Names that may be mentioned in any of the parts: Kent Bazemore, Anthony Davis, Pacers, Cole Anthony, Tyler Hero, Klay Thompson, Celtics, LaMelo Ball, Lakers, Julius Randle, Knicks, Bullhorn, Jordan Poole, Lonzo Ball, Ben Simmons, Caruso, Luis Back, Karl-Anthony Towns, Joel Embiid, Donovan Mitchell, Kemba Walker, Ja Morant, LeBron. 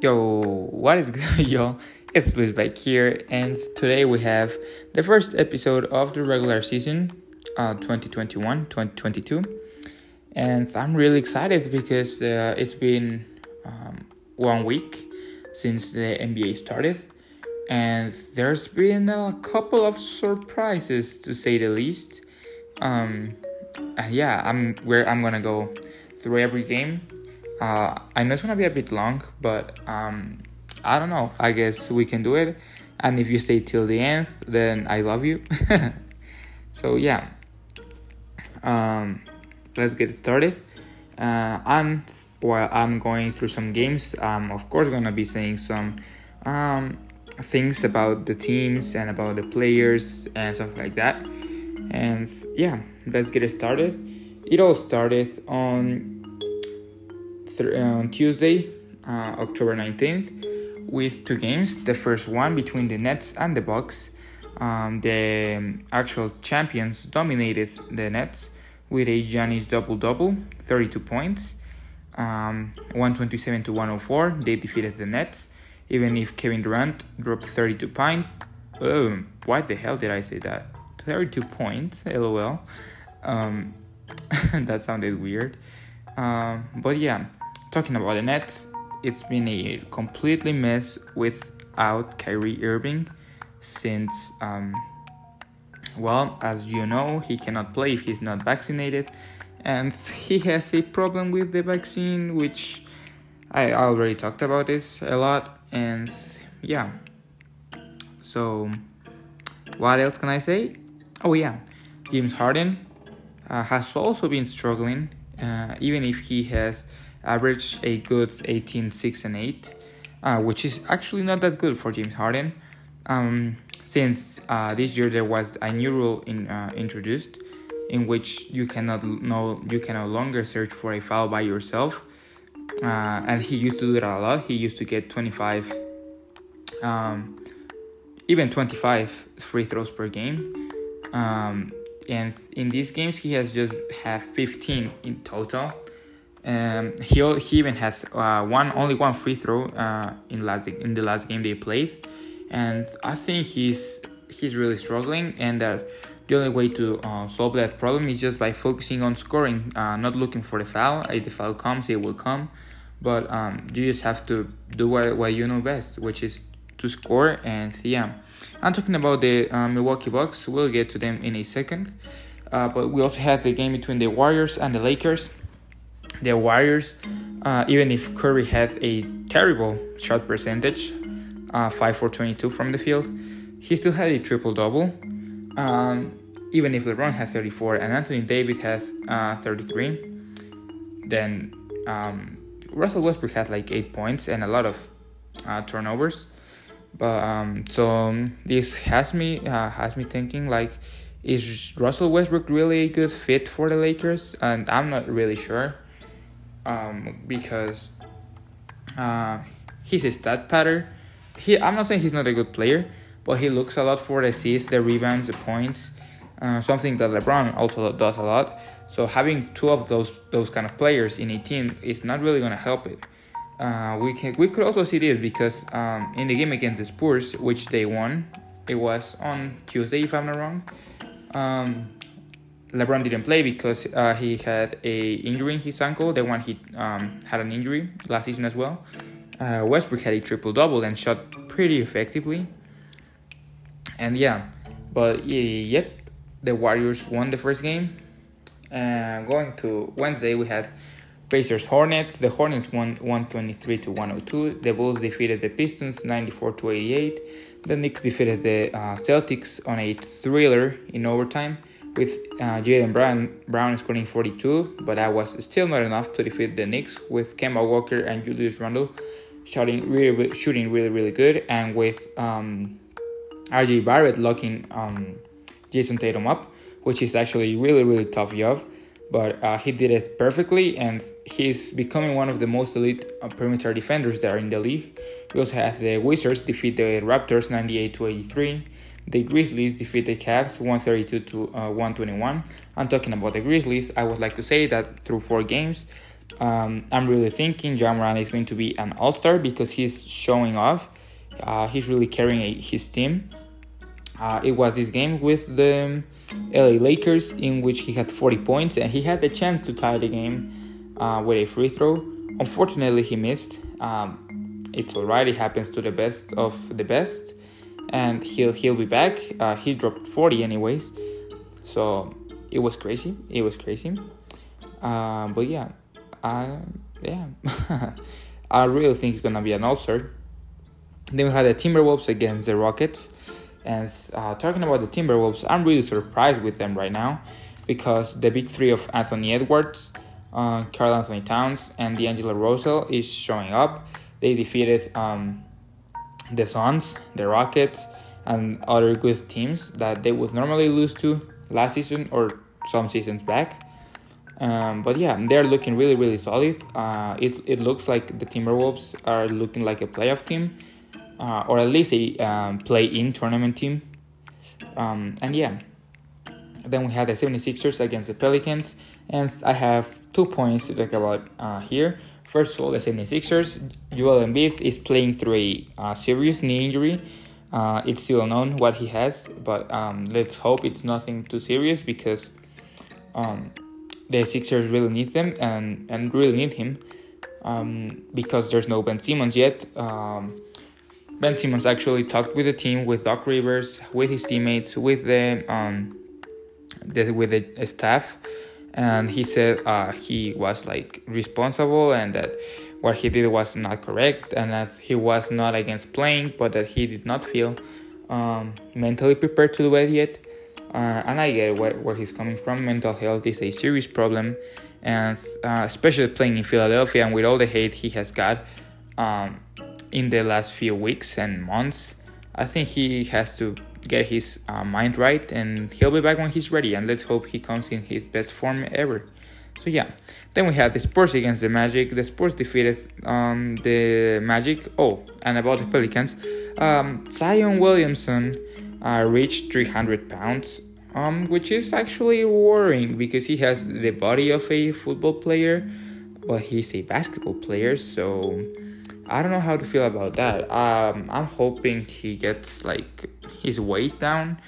Yo, what is good, y'all? It's Luis Back here, and today we have the first episode of the regular season 2021-2022, and I'm really excited because it's been 1 week since the NBA started, and there's been a couple of surprises, to say the least. I'm gonna go through every game. I know it's gonna be a bit long, but I don't know. I guess we can do it. And if you stay till the end, then I love you. So yeah, let's get started. And while I'm going through some games, I'm of course gonna be saying some things about the teams and about the players and stuff like that. And yeah, let's get started. It all started on Tuesday, October 19th, with two games. The first one between the Nets and the Bucks. The actual champions dominated the Nets with a Giannis double-double, 32 points, 127-104. They defeated the Nets, even if Kevin Durant dropped 32 points. Oh, why the hell did I say that? 32 points, lol. That sounded weird. But yeah, talking about the Nets, it's been a completely mess without Kyrie Irving since, as you know, he cannot play if he's not vaccinated, and he has a problem with the vaccine, which I already talked about this a lot, and yeah. So, what else can I say? Oh yeah, James Harden has also been struggling, even if he has averaged a good 18, 6, and 8, which is actually not that good for James Harden, since this year there was a new rule introduced in which you can no longer search for a foul by yourself, and he used to do that a lot. He used to get 25 free throws per game, and in these games he has just had 15 in total. He even had only one free throw in the last game they played, and I think he's really struggling, and that the only way to solve that problem is just by focusing on scoring, not looking for the foul. If the foul comes, it will come, but you just have to do what you know best, which is to score. And yeah, I'm talking about the Milwaukee Bucks. We'll get to them in a second, but we also had the game between the Warriors and the Lakers. The Warriors, even if Curry had a terrible shot percentage, 5 for 22 from the field, he still had a triple-double, even if LeBron had 34 and Anthony Davis had 33, then Russell Westbrook had like 8 points and a lot of turnovers. But so this has me thinking, like, is Russell Westbrook really a good fit for the Lakers? And I'm not really sure. Because he's a stat patter. I'm not saying he's not a good player, but he looks a lot for the assists, the rebounds, the points, something that LeBron also does a lot. So having two of those kind of players in a team is not really going to help it. We could also see this because in the game against the Spurs, which they won, it was on Tuesday if I'm not wrong, LeBron didn't play because he had a injury in his ankle, the one he had an injury last season as well. Westbrook had a triple-double and shot pretty effectively. And yeah, but yep, the Warriors won the first game. Going to Wednesday, we had Pacers-Hornets. The Hornets won 123-102. The Bulls defeated the Pistons 94-88. The Knicks defeated the Celtics on a thriller in overtime, with Jaylen Brown scoring 42, but that was still not enough to defeat the Knicks, with Kemba Walker and Julius Randle shooting really, really good, and with R.J. Barrett locking Jason Tatum up, which is actually really, really tough job, but he did it perfectly, and he's becoming one of the most elite perimeter defenders that are in the league. We also have the Wizards defeat the Raptors 98-83. The Grizzlies defeat the Cavs 132-121. I'm talking about the Grizzlies. I would like to say that through 4 games, I'm really thinking Ja Morant is going to be an all-star because he's showing off. He's really carrying his team. It was this game with the LA Lakers in which he had 40 points and he had the chance to tie the game with a free throw. Unfortunately, he missed. It's alright. It happens to the best of the best. And he'll be back. He dropped 40 anyways. So it was crazy. But yeah. I really think it's going to be an all-star. Then we had the Timberwolves against the Rockets. And talking about the Timberwolves, I'm really surprised with them right now because the big three of Anthony Edwards, Karl-Anthony Towns, and D'Angelo Russell is showing up. They defeated the Suns, the Rockets, and other good teams that they would normally lose to last season or some seasons back. But yeah, they're looking really, really solid. It looks like the Timberwolves are looking like a playoff team. Or at least a play-in tournament team. And yeah. Then we had the 76ers against the Pelicans. And I have 2 points to talk about here. First of all, the 76ers. Joel Embiid is playing through a serious knee injury. It's still unknown what he has. But let's hope it's nothing too serious because the Sixers really need them and really need him. Because there's no Ben Simmons yet. Ben Simmons actually talked with the team, with Doc Rivers, with his teammates, with the staff, and he said he was like responsible and that what he did was not correct and that he was not against playing, but that he did not feel mentally prepared to do it yet. And I get where he's coming from. Mental health is a serious problem, and especially playing in Philadelphia and with all the hate he has got. In the last few weeks and months, I think he has to get his mind right, and he'll be back when he's ready, and let's hope he comes in his best form ever. So yeah, then we had the Spurs against the Magic. The Spurs defeated the Magic. Oh, and about the Pelicans, Zion Williamson reached 300 pounds, which is actually worrying because he has the body of a football player, but he's a basketball player, so I don't know how to feel about that. I'm hoping he gets like his weight down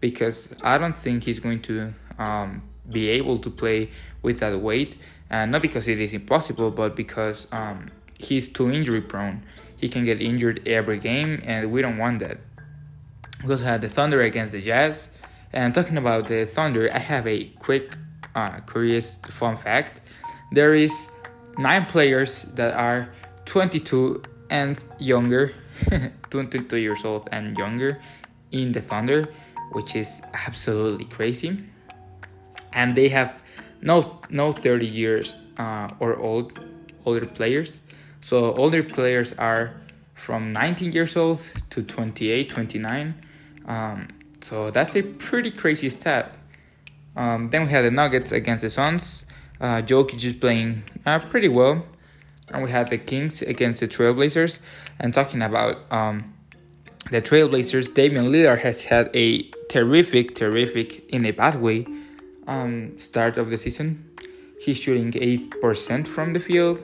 because I don't think he's going to be able to play with that weight. And not because it is impossible, but because he's too injury prone. He can get injured every game, and we don't want that. We also had the Thunder against the Jazz. And talking about the Thunder, I have a quick, curious fun fact. There is 9 players that are 22 and younger, 22 years old and younger in the Thunder, which is absolutely crazy. And they have no 30 years or older players. So older players are from 19 years old to 28, 29. So that's a pretty crazy stat. Then we had the Nuggets against the Suns. Jokić is playing pretty well. And we had the Kings against the Trailblazers. And talking about the Trailblazers, Damian Lillard has had a terrific, in a bad way, start of the season. He's shooting 8% from the field.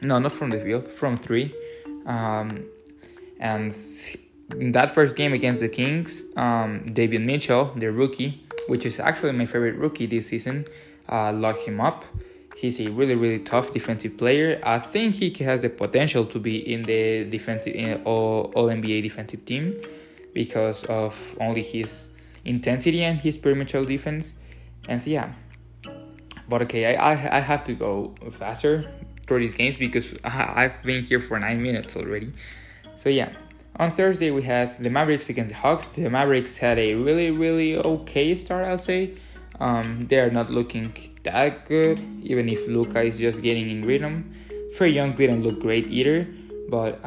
No, not from the field, from three. And in that first game against the Kings, Davion Mitchell, the rookie, which is actually my favorite rookie this season, locked him up. He's a really, really tough defensive player. I think he has the potential to be in the defensive All-NBA defensive team because of only his intensity and his perimeter defense. And yeah. But okay, I have to go faster through these games because I've been here for 9 minutes already. So yeah. On Thursday, we have the Mavericks against the Hawks. The Mavericks had a really, really okay start, I'll say. They are not looking that good, even if Luca is just getting in rhythm. Trae Young didn't look great either, but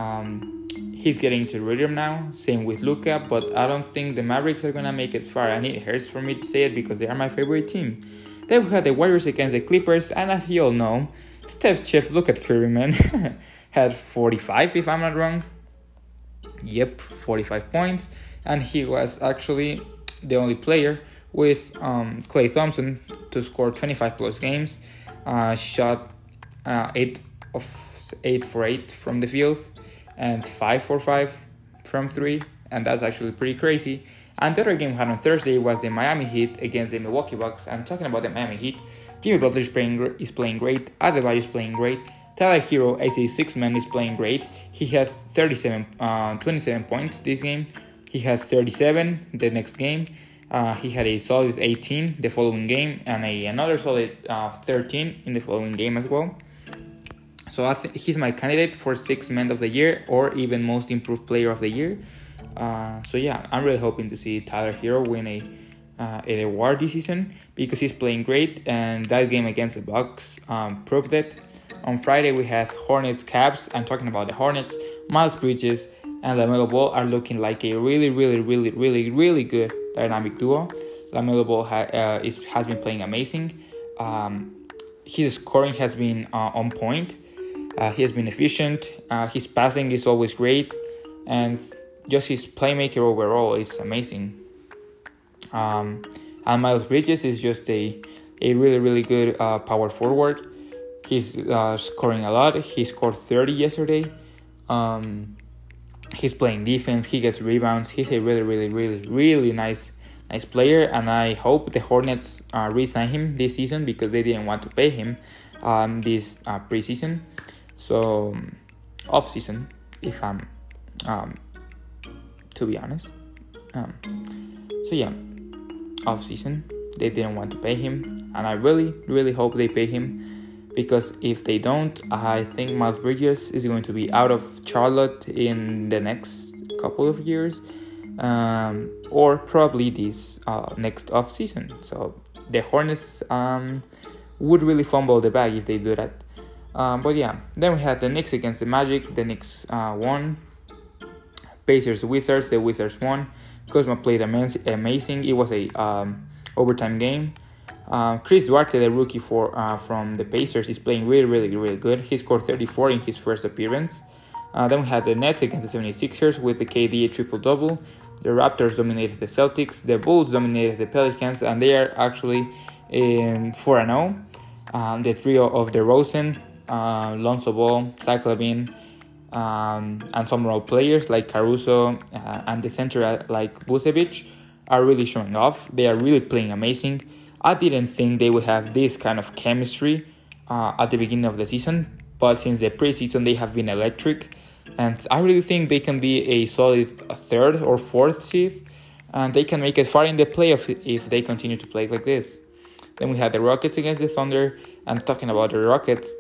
he's getting into rhythm now. Same with Luca, but I don't think the Mavericks are gonna make it far, and it hurts for me to say it because they are my favorite team. Then we had the Warriors against the Clippers, and as you all know, Steph Chef, look at Curry, man, had 45 if I'm not wrong. Yep, 45 points, and he was actually the only player with Klay Thompson to score 25 plus games, shot 8 for 8 from the field and 5 for 5 from 3, and that's actually pretty crazy. And the other game we had on Thursday was the Miami Heat against the Milwaukee Bucks. And talking about the Miami Heat, Jimmy Butler is playing great, Adebayo is playing great, Tyler Hero as a 6-man is playing great. He had 27 points this game, he had 37 the next game, he had a solid 18 the following game, and another solid 13 in the following game as well. So he's my candidate for 6th Man of the Year or even Most Improved Player of the Year. So yeah, I'm really hoping to see Tyler Hero win an award this season because he's playing great, and that game against the Bucks proved it. On Friday we had Hornets Cavs, and talking about the Hornets, Miles Bridges and LaMelo Ball are looking like a really good dynamic duo. LaMelo Ball has been playing amazing. His scoring has been on point. He has been efficient. His passing is always great, and just his playmaker overall is amazing. And Miles Bridges is just a really good power forward. He's scoring a lot. He scored 30 yesterday. He's playing defense. He gets rebounds. He's a really nice player, and I hope the Hornets re-sign him this season because they didn't want to pay him this preseason. So off-season, if I'm to be honest. So yeah, off-season, they didn't want to pay him, and I really hope they pay him, because if they don't, I think Miles Bridges is going to be out of Charlotte in the next couple of years. Or probably this next off-season. So the Hornets would really fumble the bag if they do that. But yeah, then we had the Knicks against the Magic. The Knicks won. Pacers-Wizards, the Wizards won. Kuzma played amazing. It was a overtime game. Chris Duarte, the rookie from the Pacers, is playing really good. He scored 34 in his first appearance. Then we had the Nets against the 76ers with the KD triple-double. The Raptors dominated the Celtics. The Bulls dominated the Pelicans, and they are actually 4-0. The trio of DeRozan, Lonzo Ball, Zach LaVine, and some role players like Caruso and the center like Vucevic are really showing off. They are really playing amazing. I didn't think they would have this kind of chemistry at the beginning of the season, but since the preseason they have been electric. And I really think they can be a solid 3rd or 4th seed, and they can make it far in the playoff if they continue to play like this. Then we had the Rockets against the Thunder, and talking about the Rockets,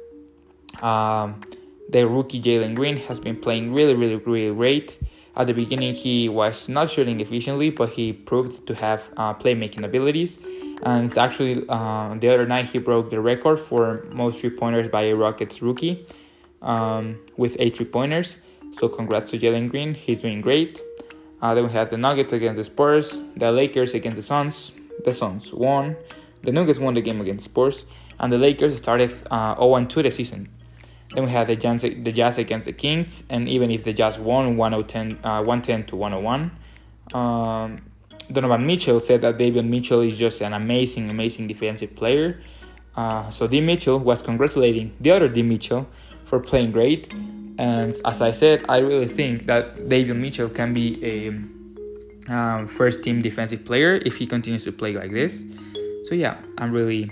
the rookie Jalen Green has been playing really great. At the beginning he was not shooting efficiently, but he proved to have playmaking abilities, and actually the other night he broke the record for most 3-pointers by a Rockets rookie. With 8 3-pointers, so congrats to Jalen Green, he's doing great. Then we had the Nuggets against the Spurs, the Lakers against the Suns. The Suns won, the Nuggets won the game against the Spurs, and the Lakers started 0-2 the season. Then we had the Jazz against the Kings, and even if the Jazz won 110 to 101, Donovan Mitchell said that Davion Mitchell is just an amazing defensive player. So D. Mitchell was congratulating the other D. Mitchell for playing great, and as I said, I really think that Davion Mitchell can be a first team defensive player if he continues to play like this. So yeah, I'm really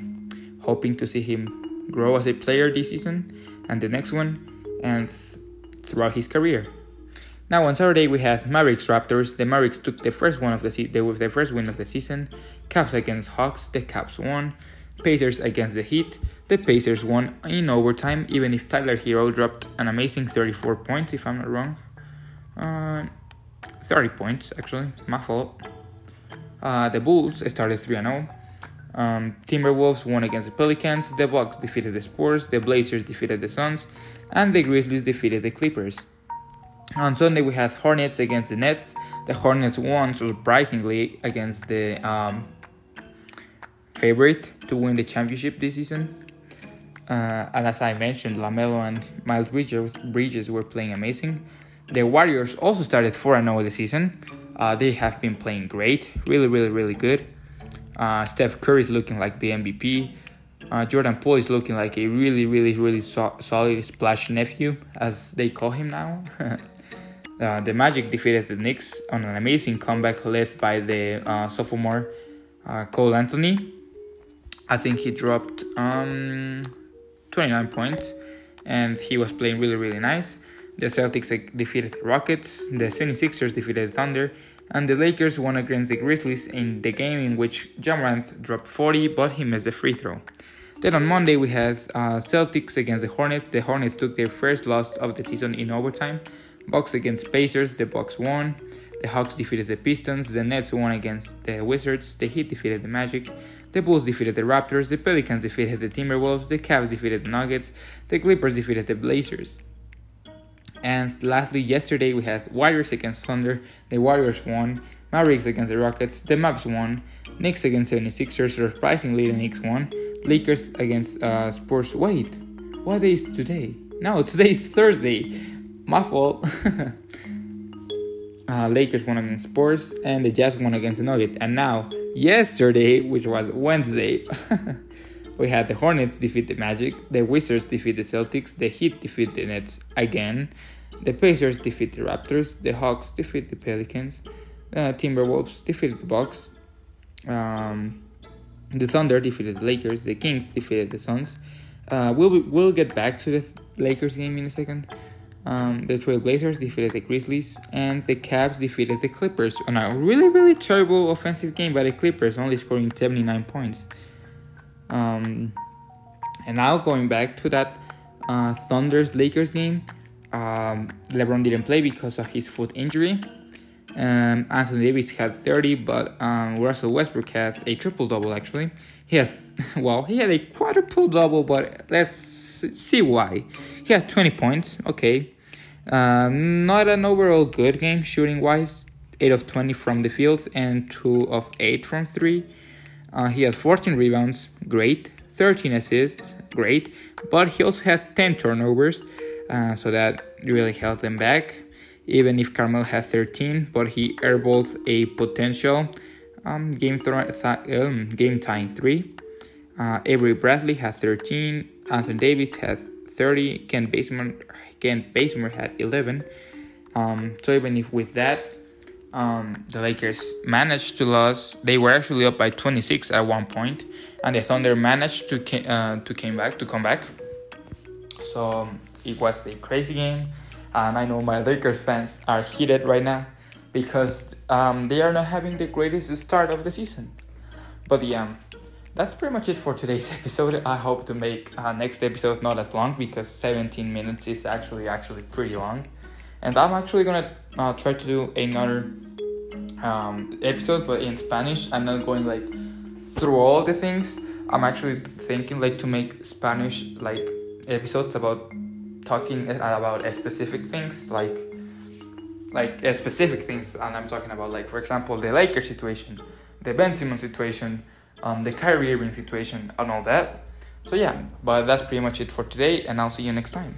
hoping to see him grow as a player this season and the next one and throughout his career. Now on Saturday we have Mavericks Raptors. The Mavericks took the first win of the season. Cavs against Hawks, the Cavs won. Pacers against the Heat. The Pacers won in overtime, even if Tyler Hero dropped an amazing 34 points, if I'm not wrong. 30 points, actually. My fault. The Bulls started 3-0. Timberwolves won against the Pelicans. The Bucks defeated the Spurs. The Blazers defeated the Suns. And the Grizzlies defeated the Clippers. On Sunday, we had Hornets against the Nets. The Hornets won, surprisingly, against the favorite to win the championship this season. And as I mentioned, LaMelo and Miles Bridges were playing amazing. The Warriors also started 4-0 the season. They have been playing great, really good. Steph Curry is looking like the MVP. Jordan Poole is looking like a really solid splash nephew, as they call him now. The Magic defeated the Knicks on an amazing comeback led by the sophomore Cole Anthony. I think he dropped 29 points, and he was playing really nice. The Celtics defeated the Rockets, the 76ers defeated the Thunder, and the Lakers won against the Grizzlies in the game in which Ja Morant dropped 40, but he missed a free throw. Then on Monday we had Celtics against the Hornets. The Hornets took their first loss of the season in overtime. Bucks against Pacers, the Bucks won. The Hawks defeated the Pistons, the Nets won against the Wizards, the Heat defeated the Magic, the Bulls defeated the Raptors, the Pelicans defeated the Timberwolves, the Cavs defeated the Nuggets, the Clippers defeated the Blazers. And lastly, yesterday we had Warriors against Thunder, the Warriors won, Mavericks against the Rockets, the Mavs won, Knicks against 76ers, surprisingly the Knicks won, Lakers against Spurs. Wait, what day is today? No, today is Thursday, my fault. Lakers won against Spurs, and the Jazz won against the Nuggets. And now, yesterday, which was Wednesday, we had the Hornets defeat the Magic, the Wizards defeat the Celtics, the Heat defeat the Nets again, the Pacers defeat the Raptors, the Hawks defeat the Pelicans, Timberwolves defeated the Bucks, the Thunder defeated the Lakers, the Kings defeated the Suns. We'll get back to the Lakers game in a second. The Trail Blazers defeated the Grizzlies, and the Cavs defeated the Clippers on a really terrible offensive game by the Clippers, only scoring 79 points. And now going back to that Thunder-Lakers game, LeBron didn't play because of his foot injury. Anthony Davis had 30, but Russell Westbrook had a triple-double actually. He had a quadruple-double, but let's see why. He had 20 points, okay. Not an overall good game shooting wise, 8 of 20 from the field and 2 of 8 from 3. He had 14 rebounds, great, 13 assists, great, but he also had 10 turnovers, so that really held them back, even if Carmelo had 13, but he airballed a potential game-tying 3. Avery Bradley had 13, Anthony Davis had 30, Kent Bazemore had 11. So even if with that, the Lakers managed to lose. They were actually up by 26 at one point, and the Thunder managed to come back. So it was a crazy game, and I know my Lakers fans are heated right now because they are not having the greatest start of the season. But that's pretty much it for today's episode. I hope to make next episode not as long, because 17 minutes is actually pretty long. And I'm actually gonna try to do another episode, but in Spanish. I'm not going like through all the things. I'm actually thinking like to make Spanish like episodes about talking about specific things, like specific things. And I'm talking about, like, for example, the Lakers situation, the Ben Simmons situation, the Kyrie Irving situation, and all that. So yeah, but that's pretty much it for today, and I'll see you next time.